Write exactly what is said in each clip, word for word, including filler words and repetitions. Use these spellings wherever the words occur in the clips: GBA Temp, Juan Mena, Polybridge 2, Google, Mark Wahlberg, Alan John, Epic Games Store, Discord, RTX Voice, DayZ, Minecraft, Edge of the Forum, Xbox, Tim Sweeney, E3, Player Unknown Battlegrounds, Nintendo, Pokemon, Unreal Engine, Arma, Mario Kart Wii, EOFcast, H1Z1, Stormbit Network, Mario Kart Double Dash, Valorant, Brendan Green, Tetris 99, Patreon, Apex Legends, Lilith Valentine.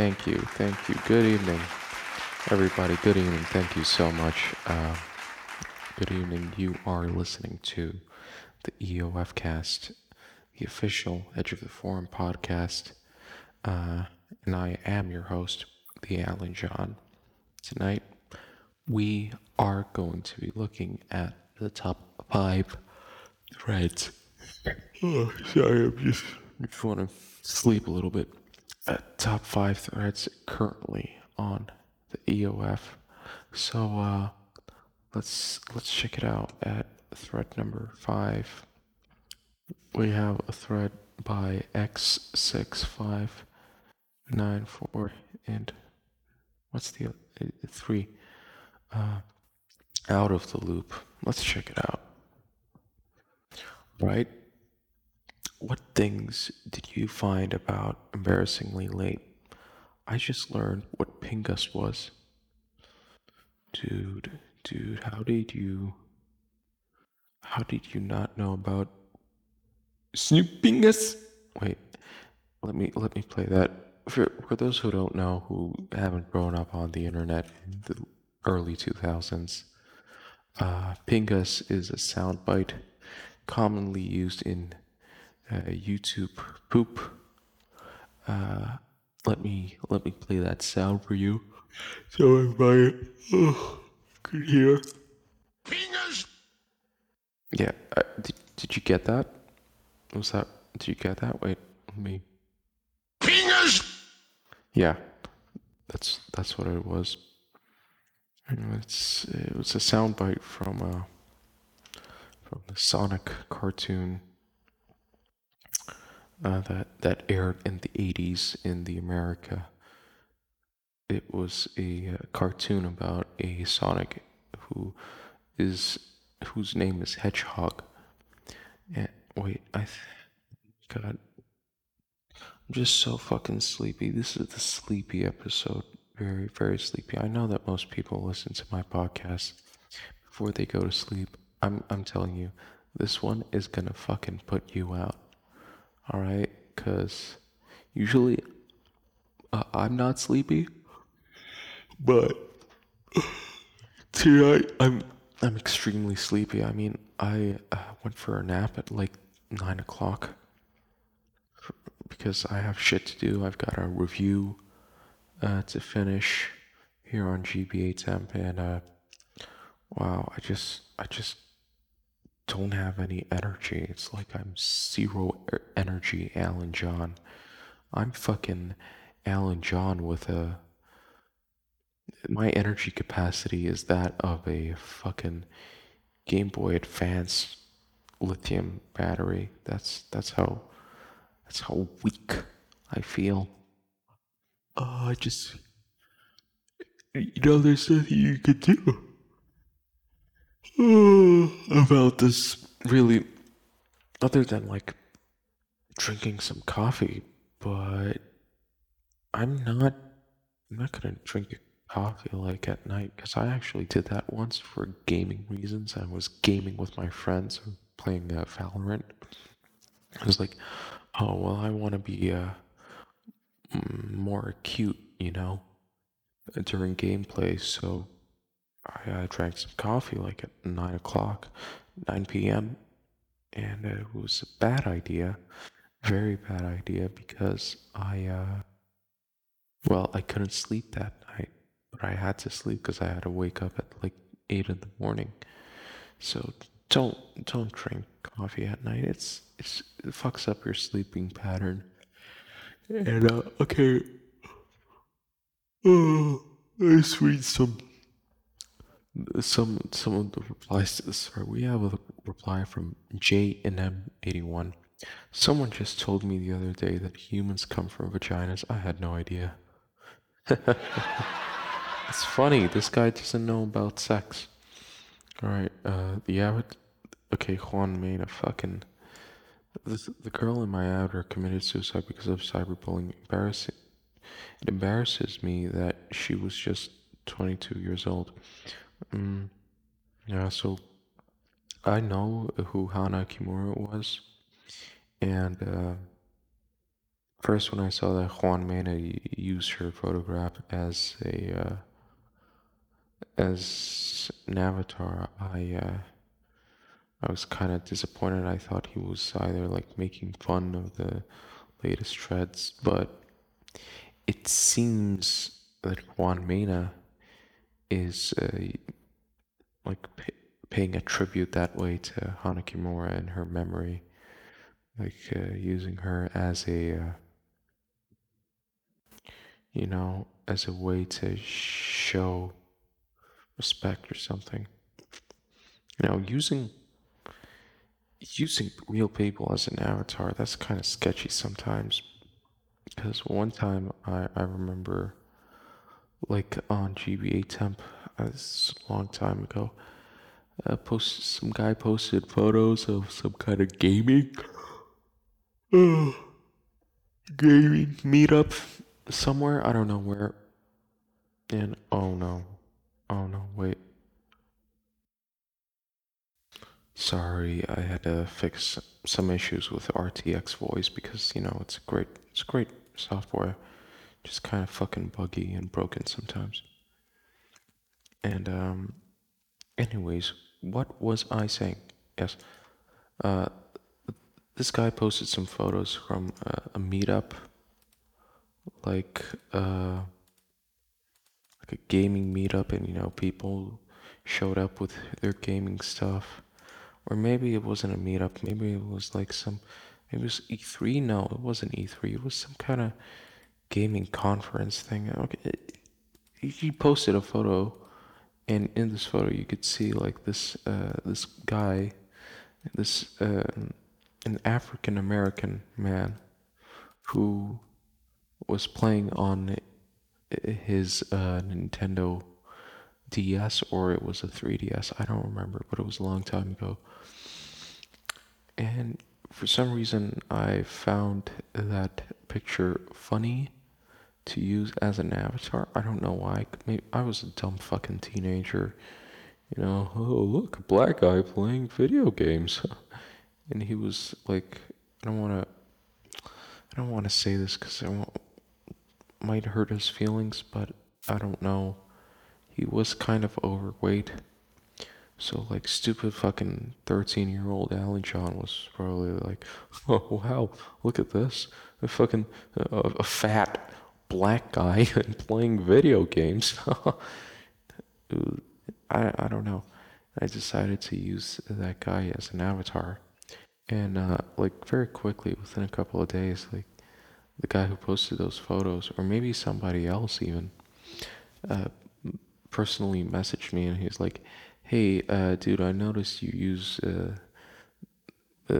Thank you, thank you. Good evening, everybody. Good evening. Thank you so much. Uh, good evening. You are listening to the EOFcast, the official Edge of the Forum podcast. Uh, and I am your host, The Alan John. Tonight, we are going to be looking at the top five threads. Oh, sorry, I'm just, just want to sleep a little bit. Uh, top five threads currently on the E O F. So uh, let's let's check it out. At thread number five, we have a thread by X six five nine four and what's the uh, three? Uh, out of the loop. Let's check it out. Right. What things did you find about embarrassingly late? I just learned what Pingus was. Dude, dude, how did you... How did you not know about... Snoop Pingus? Wait, let me let me play that. For, for those who don't know, who haven't grown up on the internet in the early two thousands, uh, Pingus is a soundbite commonly used in... Uh, YouTube poop. Uh, let me let me play that sound for you. So everybody oh, could hear. Fingers. Yeah. Uh, did, did you get that? Was that? Did you get that? Wait. Let me. Fingers. Yeah. That's that's what it was. And it's it was a soundbite from uh from the Sonic cartoon. Uh, that that aired in the eighties in the America. It was a, a cartoon about a Sonic who is whose name is Hedgehog. And wait, I th- God, I'm just so fucking sleepy. This is the sleepy episode. Very very sleepy. I know that most people listen to my podcast before they go to sleep. I'm I'm telling you, this one is gonna fucking put you out. All right, because usually uh, I'm not sleepy, but tonight I'm I'm extremely sleepy. I mean, I uh, went for a nap at like nine o'clock because I have shit to do. I've got a review uh, to finish here on G B A Temp, and uh, wow, I just I just. don't have any energy. It's like I'm zero energy Alan John. I'm fucking Alan John with a... My energy capacity is that of a fucking Game Boy Advance lithium battery. That's that's how that's how weak I feel. Oh, I just... You know, there's nothing you could do about this, really, other than like drinking some coffee. But I'm not I'm not gonna drink coffee like at night, because I actually did that once for gaming reasons. I was gaming with my friends playing uh, Valorant. I was like, oh well, I want to be uh, more acute, you know, during gameplay. So I uh, drank some coffee like at nine o'clock, nine p.m., and it was a bad idea, very bad idea, because I, uh, well, I couldn't sleep that night, but I had to sleep because I had to wake up at like eight in the morning. So don't, don't drink coffee at night. It's, it's it fucks up your sleeping pattern. And, uh, okay, oh, let's read some. Some some of the replies to this. Sorry, we have a reply from J N M eighty-one. Someone just told me the other day that humans come from vaginas. I had no idea. It's funny. This guy doesn't know about sex. All right. Uh, the avid. Okay, Juan made a fucking. This, the girl in my avatar committed suicide because of cyberbullying. Embarrassing. It embarrasses me that she was just twenty-two years old. Mm, yeah, so I know who Hana Kimura was, and uh, First, when I saw that Juan Mena used her photograph as a uh, as an avatar, I uh, I was kind of disappointed. I thought he was either like making fun of the latest treads, but it seems that Juan Mena is uh, like pay- paying a tribute that way to Hana Kimura and her memory, like uh, using her as a uh, you know, as a way to show respect or something. You know, using using real people as an avatar, that's kind of sketchy sometimes. Because one time I, I remember, like on G B A Temp, uh, this a long time ago, uh, post, some guy posted photos of some kind of gaming, uh, gaming meetup somewhere, I don't know where, and oh no, oh no, wait. Sorry, I had to fix some issues with R T X Voice because, you know, it's a great, it's a great software, just kind of fucking buggy and broken sometimes. And, um, anyways, what was I saying? Yes, uh, this guy posted some photos from uh, a meetup, like, uh, like a gaming meetup, and, you know, people showed up with their gaming stuff. Or maybe it wasn't a meetup, maybe it was like some, maybe it was E three, no, it wasn't E three, it was some kind of gaming conference thing. Okay, he posted a photo, and in this photo you could see like this, uh, this guy, this, uh, an African-American man who was playing on his uh, Nintendo D S, or it was a three D S, I don't remember, but it was a long time ago. And for some reason I found that picture funny to use as an avatar. I don't know why. Maybe I was a dumb fucking teenager, you know, oh look, a black guy playing video games. And he was like, I don't want to I don't want to say this because it might hurt his feelings, but I don't know, he was kind of overweight, so like stupid fucking thirteen-year-old Alan John was probably like, oh wow, look at this, a fucking uh, a fat black guy and playing video games. I I don't know. I decided to use that guy as an avatar, and uh, like very quickly, within a couple of days, like the guy who posted those photos, or maybe somebody else even, Uh, personally messaged me, and he was like, hey, uh, dude, I noticed you use uh,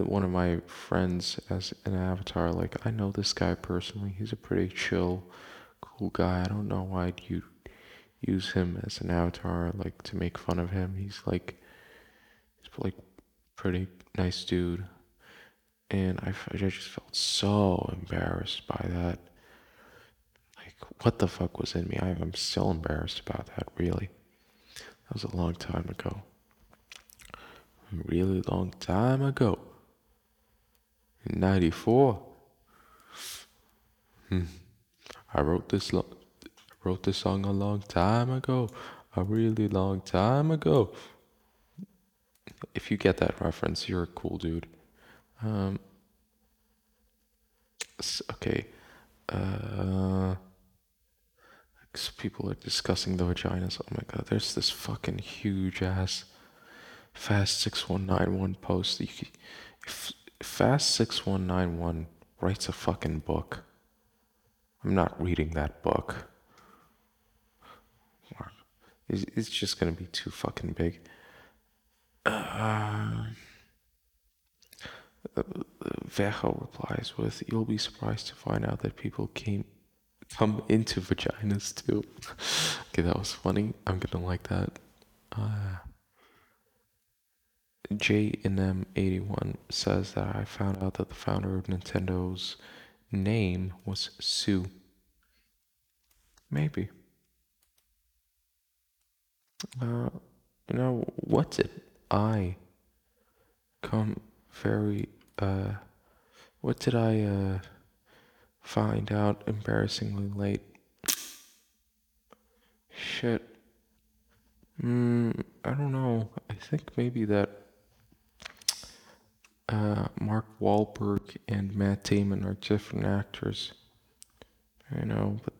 one of my friends as an avatar. Like, I know this guy personally. He's a pretty chill, cool guy. I don't know why you use him as an avatar, like, to make fun of him. He's like, he's like pretty nice dude. And I, I just felt so embarrassed by that. What the fuck was in me? I, I'm still embarrassed about that, really. That was a long time ago. A really long time ago. In ninety-four. Hmm. I wrote this lo- wrote this song a long time ago. A really long time ago. If you get that reference, you're a cool dude. Um. Okay. Uh... People are discussing the vaginas. Oh my god, there's this fucking huge ass Fast six one nine one post. You could, if Fast six one nine one writes a fucking book, I'm not reading that book. It's, it's just gonna be too fucking big. Uh, Vejo replies with, you'll be surprised to find out that people came come into vaginas too. Okay, that was funny. I'm gonna like that. Uh, J N M eighty-one says that I found out that the founder of Nintendo's name was Sue. Maybe. Uh, you know, what did I come very, uh, what did I, uh, find out embarrassingly late. Shit. Mm, I don't know. I think maybe that uh, Mark Wahlberg and Matt Damon are different actors. I know, but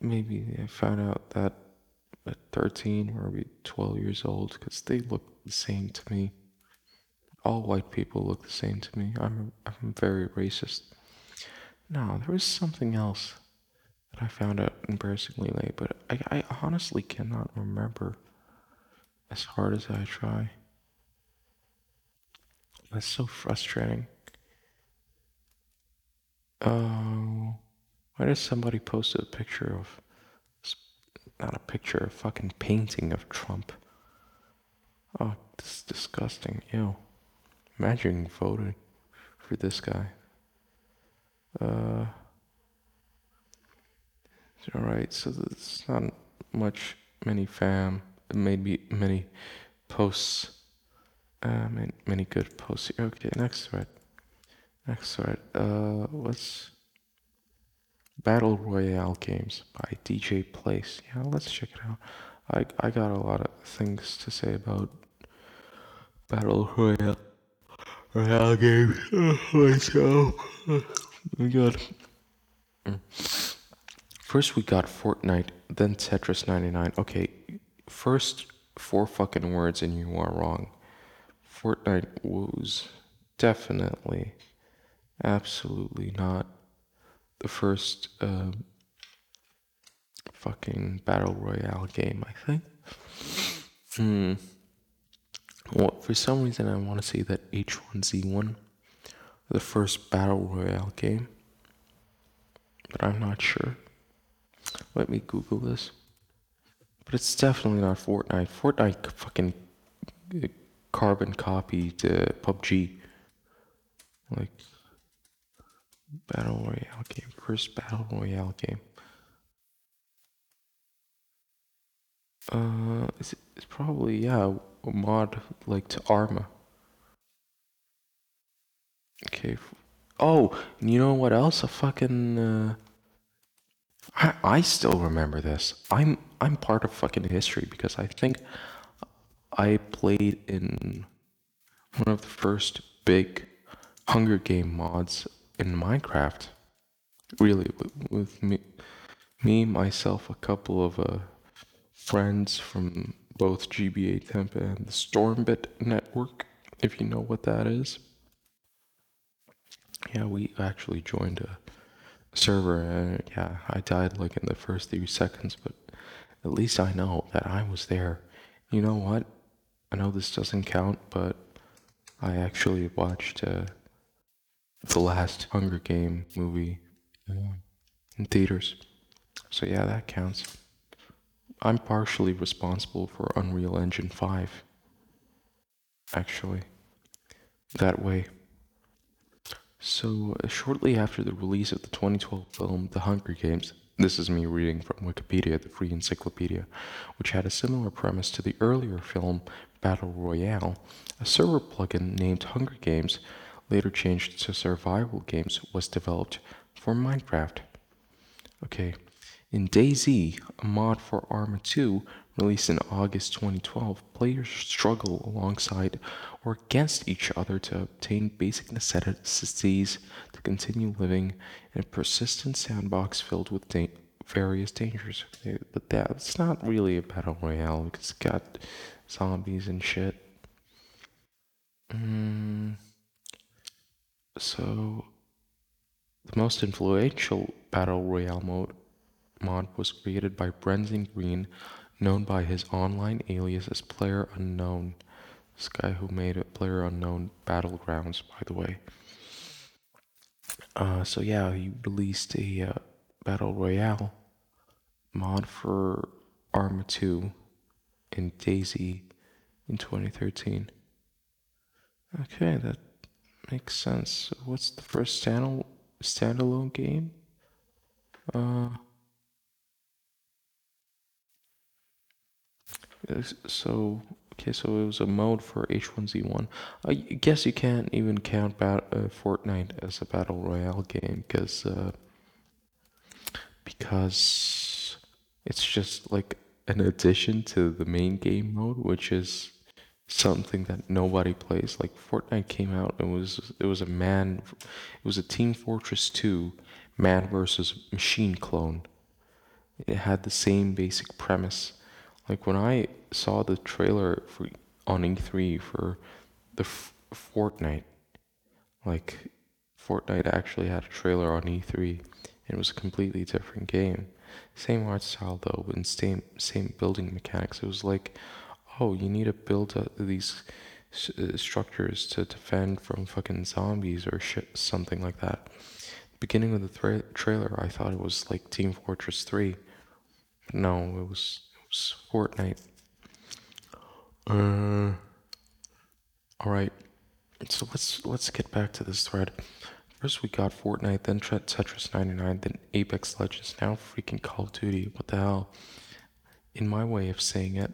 maybe I found out that at thirteen or maybe twelve years old, because they look the same to me. All white people look the same to me. I'm I'm very racist. No, there was something else that I found out embarrassingly late, but I, I honestly cannot remember as hard as I try. That's so frustrating. Oh, uh, why does somebody post a picture of, not a picture, a fucking painting of Trump? Oh, this is disgusting. Ew. Imagine voting for this guy. Uh. Alright, so there's not much, many fam, maybe many posts, uh, many, many good posts here. Okay, next thread. Next thread, uh, what's Battle Royale games by D J Place. Yeah, let's check it out. I I got a lot of things to say about Battle Royale, Royale games. Oh, myself. Oh my god. First we got Fortnite, then Tetris ninety-nine. Okay, first four fucking words and you are wrong. Fortnite was definitely, absolutely not the first uh, fucking Battle Royale game, I think. Hmm. Well, for some reason I want to say that H one Z one, the first Battle Royale game, but I'm not sure. Let me Google this. But it's definitely not Fortnite. Fortnite fucking carbon copied uh, P U B G. Like, Battle Royale game. First Battle Royale game. Uh, it's, it's probably, yeah, a mod, like, to Arma. Okay. Oh, and you know what else? A fucking, uh... I, I still remember this. I'm I'm part of fucking history because I think I played in one of the first big Hunger Game mods in Minecraft. Really, with, with me, me, myself, a couple of uh, friends from both G B A Temp and the Stormbit Network, if you know what that is. Yeah, we actually joined a server, and yeah, I died like in the first few seconds, but at least I know that I was there. You know what? I know this doesn't count, but I actually watched uh, the last Hunger Game movie in theaters. So yeah, that counts. I'm partially responsible for Unreal Engine five, actually, that way. So, uh, shortly after the release of the twenty twelve film The Hunger Games, this is me reading from Wikipedia, the free encyclopedia, which had a similar premise to the earlier film Battle Royale, a server plugin named Hunger Games, later changed to Survival Games, was developed for Minecraft. Okay, in DayZ, a mod for Arma two, released in August twenty twelve, players struggle alongside or against each other to obtain basic necessities to continue living in a persistent sandbox filled with da- various dangers. But that's not really a battle royale because it's got zombies and shit. Mm. So, the most influential battle royale mode mod was created by Brendan Green, known by his online alias as Player Unknown. This guy who made a Player Unknown Battlegrounds, by the way. Uh, so yeah, he released a uh, Battle Royale mod for Arma two and DayZ in twenty thirteen. Okay, that makes sense. So what's the first stand- standalone game? Uh... So Okay, so it was a mode for H one Z one. I guess you can't even count bat uh, Fortnite as a battle royale game because uh, because it's just like an addition to the main game mode, which is something that nobody plays. Like Fortnite came out and was it was a man, it was a Team Fortress two man versus machine clone. It had the same basic premise. Like when I saw the trailer for, on E three for the f- Fortnite, like Fortnite actually had a trailer on E three, and it was a completely different game. Same art style though, but in same same building mechanics. It was like, oh, you need to build uh, these uh, structures to defend from fucking zombies or shit, something like that. Beginning of the thra- trailer, I thought it was like Team Fortress three. But no, it was. Fortnite. Uh, all right. So let's let's get back to this thread. First we got Fortnite, then Tetris ninety-nine, then Apex Legends, now freaking Call of Duty. What the hell? In my way of saying it,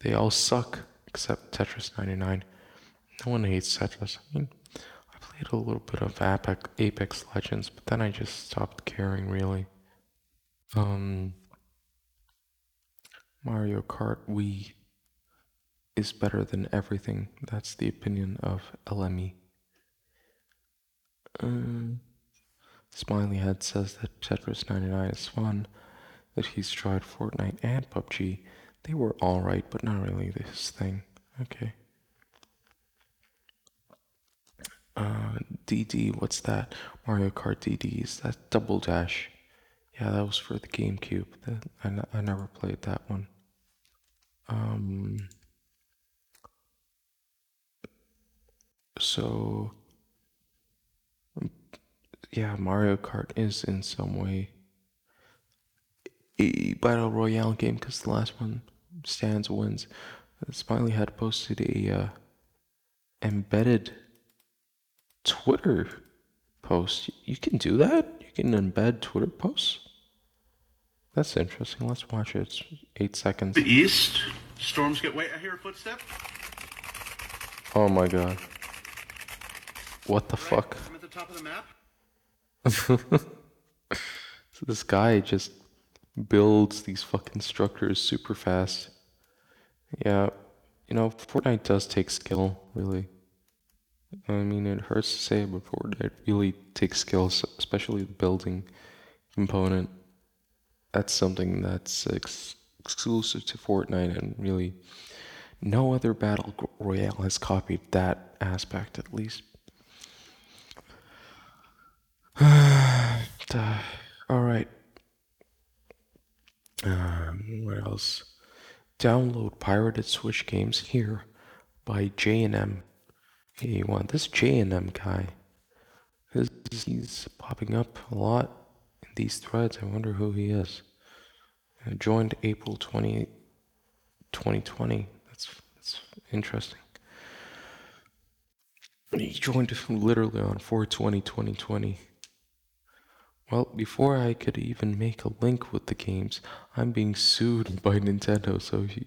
they all suck except Tetris ninety-nine. No one hates Tetris. I mean, I played a little bit of Apex Apex Legends, but then I just stopped caring really. Um. Mario Kart Wii is better than everything. That's the opinion of L M E. Um, Smileyhead says that Tetris ninety-nine is fun, that he's tried Fortnite and P U B G. They were alright, but not really this thing. Okay. Uh, D D, what's that? Mario Kart D D, is that Double Dash? Yeah, that was for the GameCube. I, n- I never played that one. Um, so, yeah, Mario Kart is in some way a battle royale game because the last one stands wins. Smiley had posted a uh, embedded Twitter post. You can do that? You can embed Twitter posts? That's interesting. Let's watch it. It's eight seconds. The east. Storms get way. I hear a footstep. Oh my god. What the right. fuck? I'm at the top of the map. So this guy just builds these fucking structures super fast. Yeah. You know, Fortnite does take skill, really. I mean, it hurts to say it, but Fortnite really takes skill, especially the building component. That's something that's ex- exclusive to Fortnite, and really no other battle royale has copied that aspect, at least. All right. Um, what else? Download pirated Switch games here by J and M. Hey, want this J and M guy? His, he's popping up a lot. These threads, I wonder who he is. I joined April twentieth, twenty twenty. That's that's interesting. He joined literally on four twenty twenty twenty. Well, before I could even make a link with the games, I'm being sued by Nintendo. So, if you,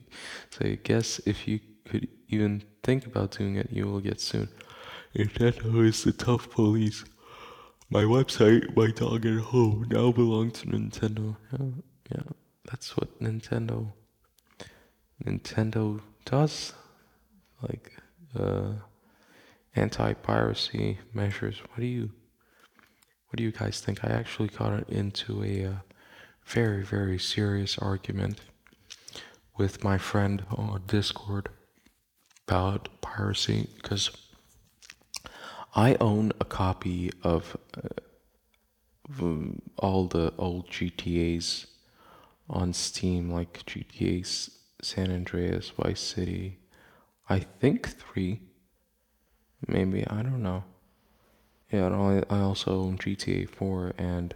so I guess if you could even think about doing it, you will get sued. Nintendo is the tough police. My website, my dog at home, now belong to Nintendo. Yeah, yeah, that's what Nintendo Nintendo does. Like, uh, anti-piracy measures. What do you, what do you guys think? I actually got into a uh, very, very serious argument with my friend on Discord about piracy because I own a copy of uh, all the old G T As on Steam, like G T A San Andreas, Vice City, I think three, maybe, I don't know. Yeah, and I also own G T A four, and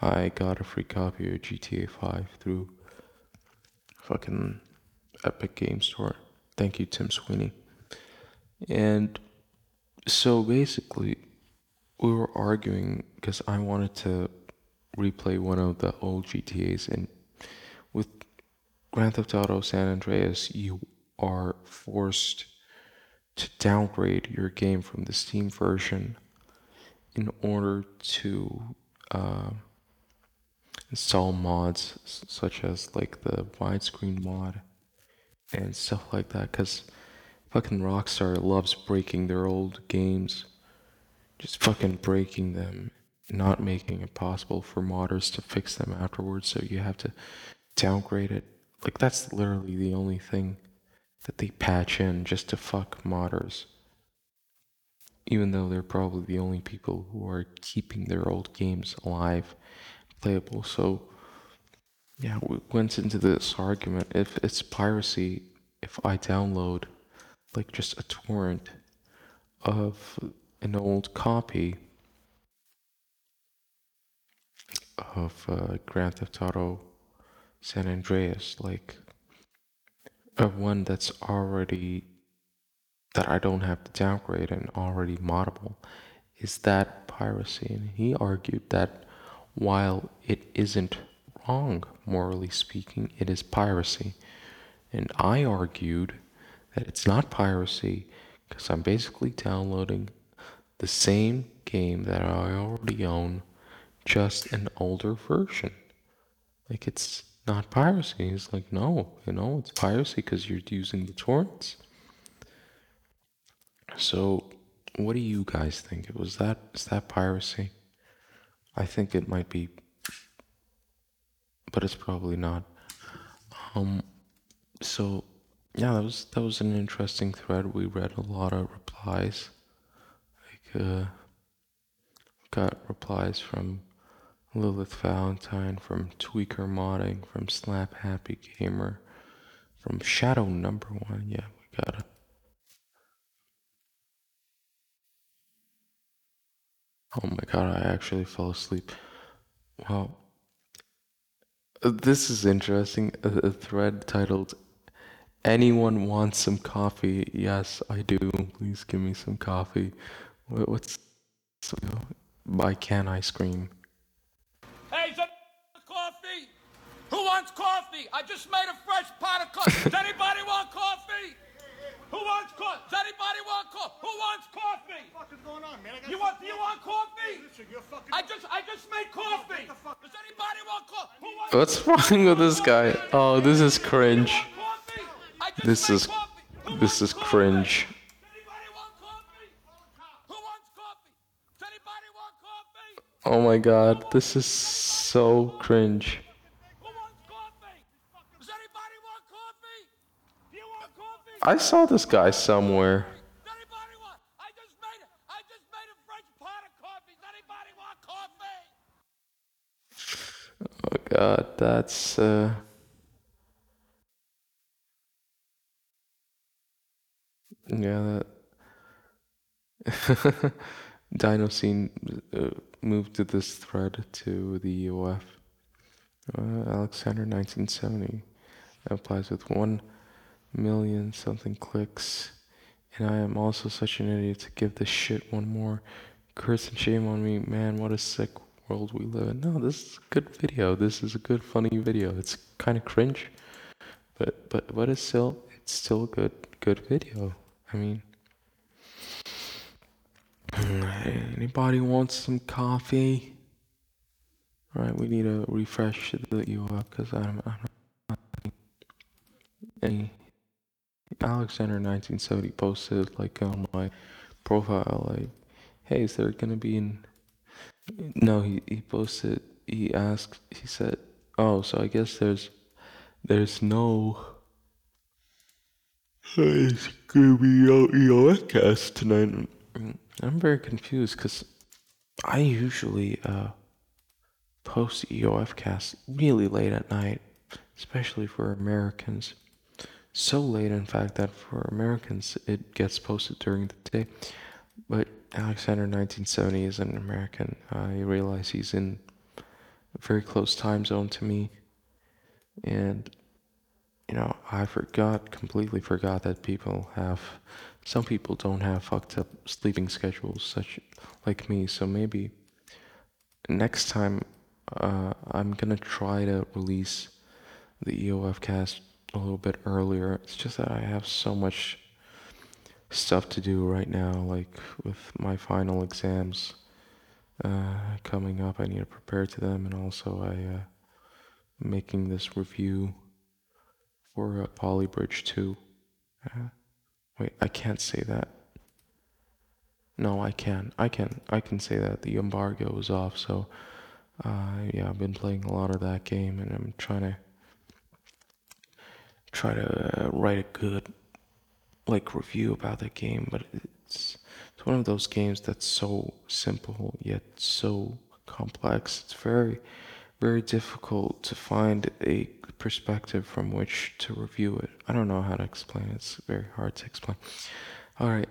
I got a free copy of G T A five through fucking Epic Games Store. Thank you, Tim Sweeney. And so basically, we were arguing because I wanted to replay one of the old G T As, and with Grand Theft Auto San Andreas, you are forced to downgrade your game from the Steam version in order to uh, install mods such as like the widescreen mod and stuff like that, because fucking Rockstar loves breaking their old games, just fucking breaking them, not making it possible for modders to fix them afterwards, so you have to downgrade it. Like, that's literally the only thing that they patch in, just to fuck modders. Even though they're probably the only people who are keeping their old games alive and playable. So, yeah, we went into this argument. If it's piracy, if I download, like, just a torrent of an old copy of uh, Grand Theft Auto San Andreas, like, a one that's already, that I don't have to downgrade and already moddable, is that piracy? And he argued that while it isn't wrong, morally speaking, it is piracy. And I argued that it's not piracy, because I'm basically downloading the same game that I already own, just an older version. Like, it's not piracy. He's like, no, you know, it's piracy because you're using the torrents. So, what do you guys think? It was that, is that piracy? I think it might be, but it's probably not. Um, so, yeah, that was that was an interesting thread. We read a lot of replies. Like, uh, got replies from Lilith Valentine, from Tweaker Modding, from Slap Happy Gamer, from Shadow Number One. Yeah, we got it. Oh my god, I actually fell asleep. Wow. This is interesting. A thread titled, "Anyone wants some coffee? Yes, I do. Please give me some coffee." What's... Why can't I scream? Hey, is that coffee? Who wants coffee? I just made a fresh pot of coffee. Does anybody want coffee? Who wants coffee? Does anybody want coffee? Who wants coffee? What the fuck is going on, man? I got you want? Do you want coffee? Listen, you're fucking... I just, I just made coffee. Does anybody want coffee? Who wants... What's wrong with this guy? Oh, this is cringe. This is, this is cringe. Oh my god, this is so cringe. I saw this guy somewhere. Does anybody want? I just made it. I just made a French pot of coffee. Does anybody want coffee? Oh god, that's uh yeah, that Dino Scene uh, moved to this thread to the E O F. Uh, Alexander nineteen seventy applies with one million something clicks, and I am also such an idiot to give this shit one more. Curse and shame on me, man. What a sick world we live in. No, this is a good video. This is a good funny video. It's kind of cringe, but but but it's still it's still a good good video. I mean, anybody wants some coffee? All right, we need to refresh the U R L because I'm, I'm not any. Alexander nineteen seventy posted, like, on my profile, like, hey, is there gonna be an... No, he, he posted, he asked, he said, oh, so I guess there's, there's no... It's gonna be no EOFcast tonight. I'm very confused because I usually uh, post EOFcast really late at night, especially for Americans. So late, in fact, that for Americans it gets posted during the day. But Alexander nineteen seventy is an American. I realize he's in a very close time zone to me, and you know, I forgot completely forgot that people have some people don't have fucked up sleeping schedules, such like me. So maybe next time uh, I'm gonna try to release the EOFcast a little bit earlier. It's just that I have so much stuff to do right now, like with my final exams uh, coming up. I need to prepare to them, and also I uh, making this review for uh, Polybridge two. Uh, wait, I can't say that. No, I can. I can. I can say that the embargo is off. So, uh, yeah, I've been playing a lot of that game, and I'm trying to try to uh, write a good like review about that game. But it's it's one of those games that's so simple yet so complex. It's very very difficult to find a perspective from which to review it. I don't know how to explain it. It's very hard to explain. All right,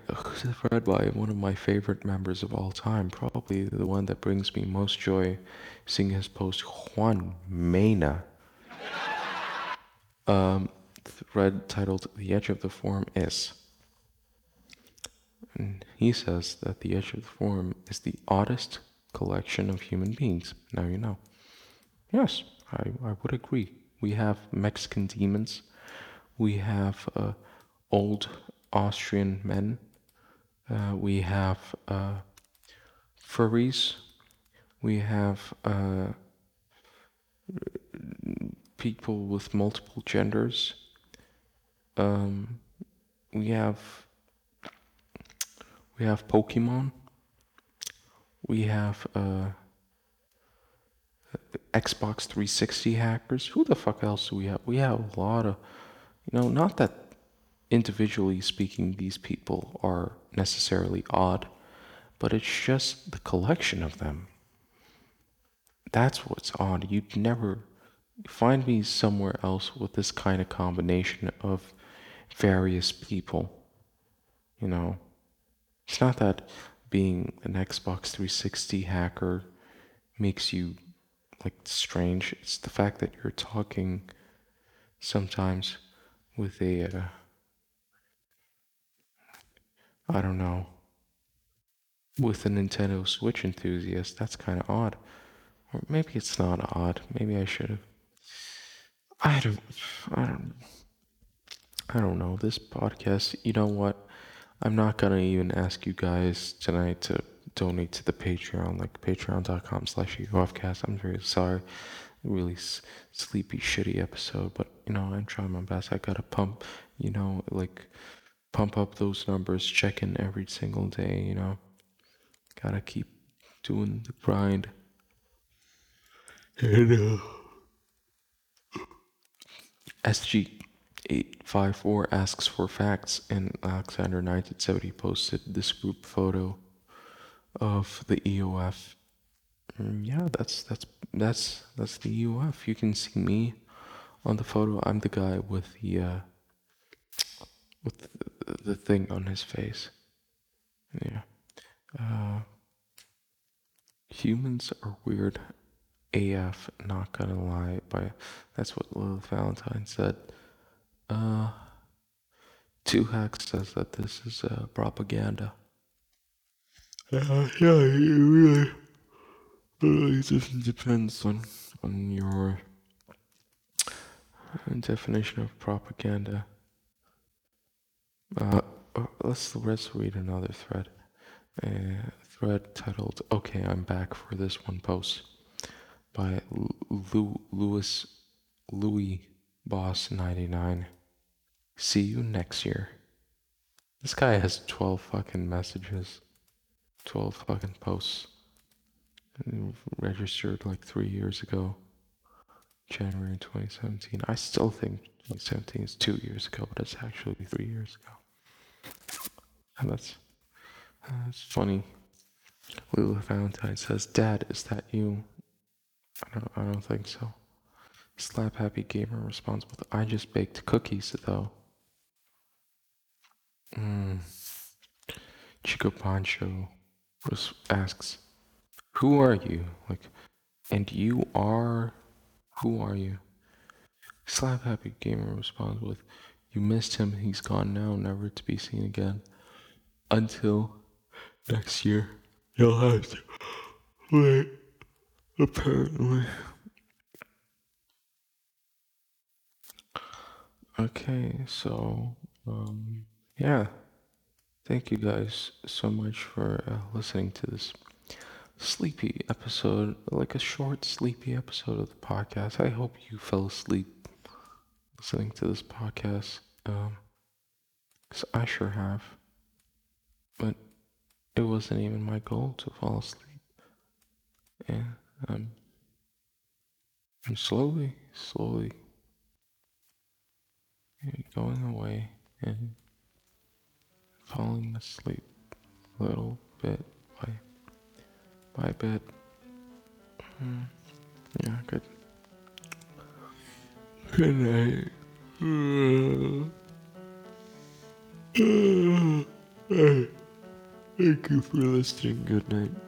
read by one of my favorite members of all time, probably the one that brings me most joy, seeing his post, Juan Mena. Um, thread titled "The Edge of the Forum Is," and he says that the Edge of the Forum is the oddest collection of human beings. Now you know. Yes, I, I would agree. We have Mexican demons, we have uh, old Austrian men, uh, we have uh, furries, we have uh, people with multiple genders, um, we have we have Pokemon, we have uh, Xbox three sixty hackers. Who the fuck else do we have? We have a lot of, you know, not that individually speaking these people are necessarily odd, but it's just the collection of them. That's what's odd. You'd never find me somewhere else with this kind of combination of various people. You know, it's not that being an Xbox three sixty hacker makes you like strange. It's the fact that you're talking sometimes with a uh, I don't know, with a Nintendo Switch enthusiast. That's kind of odd. Or maybe it's not odd. Maybe I should have. I don't I don't I don't know. This podcast, you know what? I'm not going to even ask you guys tonight to donate to the Patreon, like patreon dot com slash E O F cast. I'm very sorry. Really s- sleepy, shitty episode, but you know, I'm trying my best. I gotta pump, you know, like pump up those numbers, check in every single day, you know. Gotta keep doing the grind. And, uh, S G eight five four asks for facts, and Alexander nineteen seventy posted this group photo of the E O F. Yeah, that's that's that's that's the E O F. You can see me on the photo. I'm the guy with the uh, with the, the thing on his face. Yeah. Uh, humans are weird A F. Not gonna lie, but that's what Lil Valentine said. Uh, Two Hacks says that this is uh, propaganda. Uh, yeah, it really, really just depends on, on your definition of propaganda. Uh, let's, let's read another thread. Uh, thread titled, "Okay, I'm back for this one post," by Lou, Louis, Louis Boss ninety-nine. "See you next year." This guy has twelve fucking messages. twelve fucking posts. Registered like three years ago, January twenty seventeen. I still think twenty seventeen is two years ago, but it's actually three years ago. And that's, that's funny. Lula Valentine says, "Dad, is that you?" I don't, I don't think so. Slap Happy Gamer responds with, "I just baked cookies, though." Mm. Chico Pancho asks, "Who are you?" Like, and you are, who are you? Slap Happy Gamer responds with, "You missed him. He's gone now, never to be seen again. Until next year, you'll have to wait." Apparently. Okay, so um, yeah, thank you guys so much for uh, listening to this sleepy episode, like a short sleepy episode of the podcast. I hope you fell asleep listening to this podcast, um, because I sure have, but it wasn't even my goal to fall asleep. Yeah, I'm, I'm slowly, slowly going away and falling asleep little bit by by bit. Mm. Yeah, good. Good night. Thank you for listening. Good night.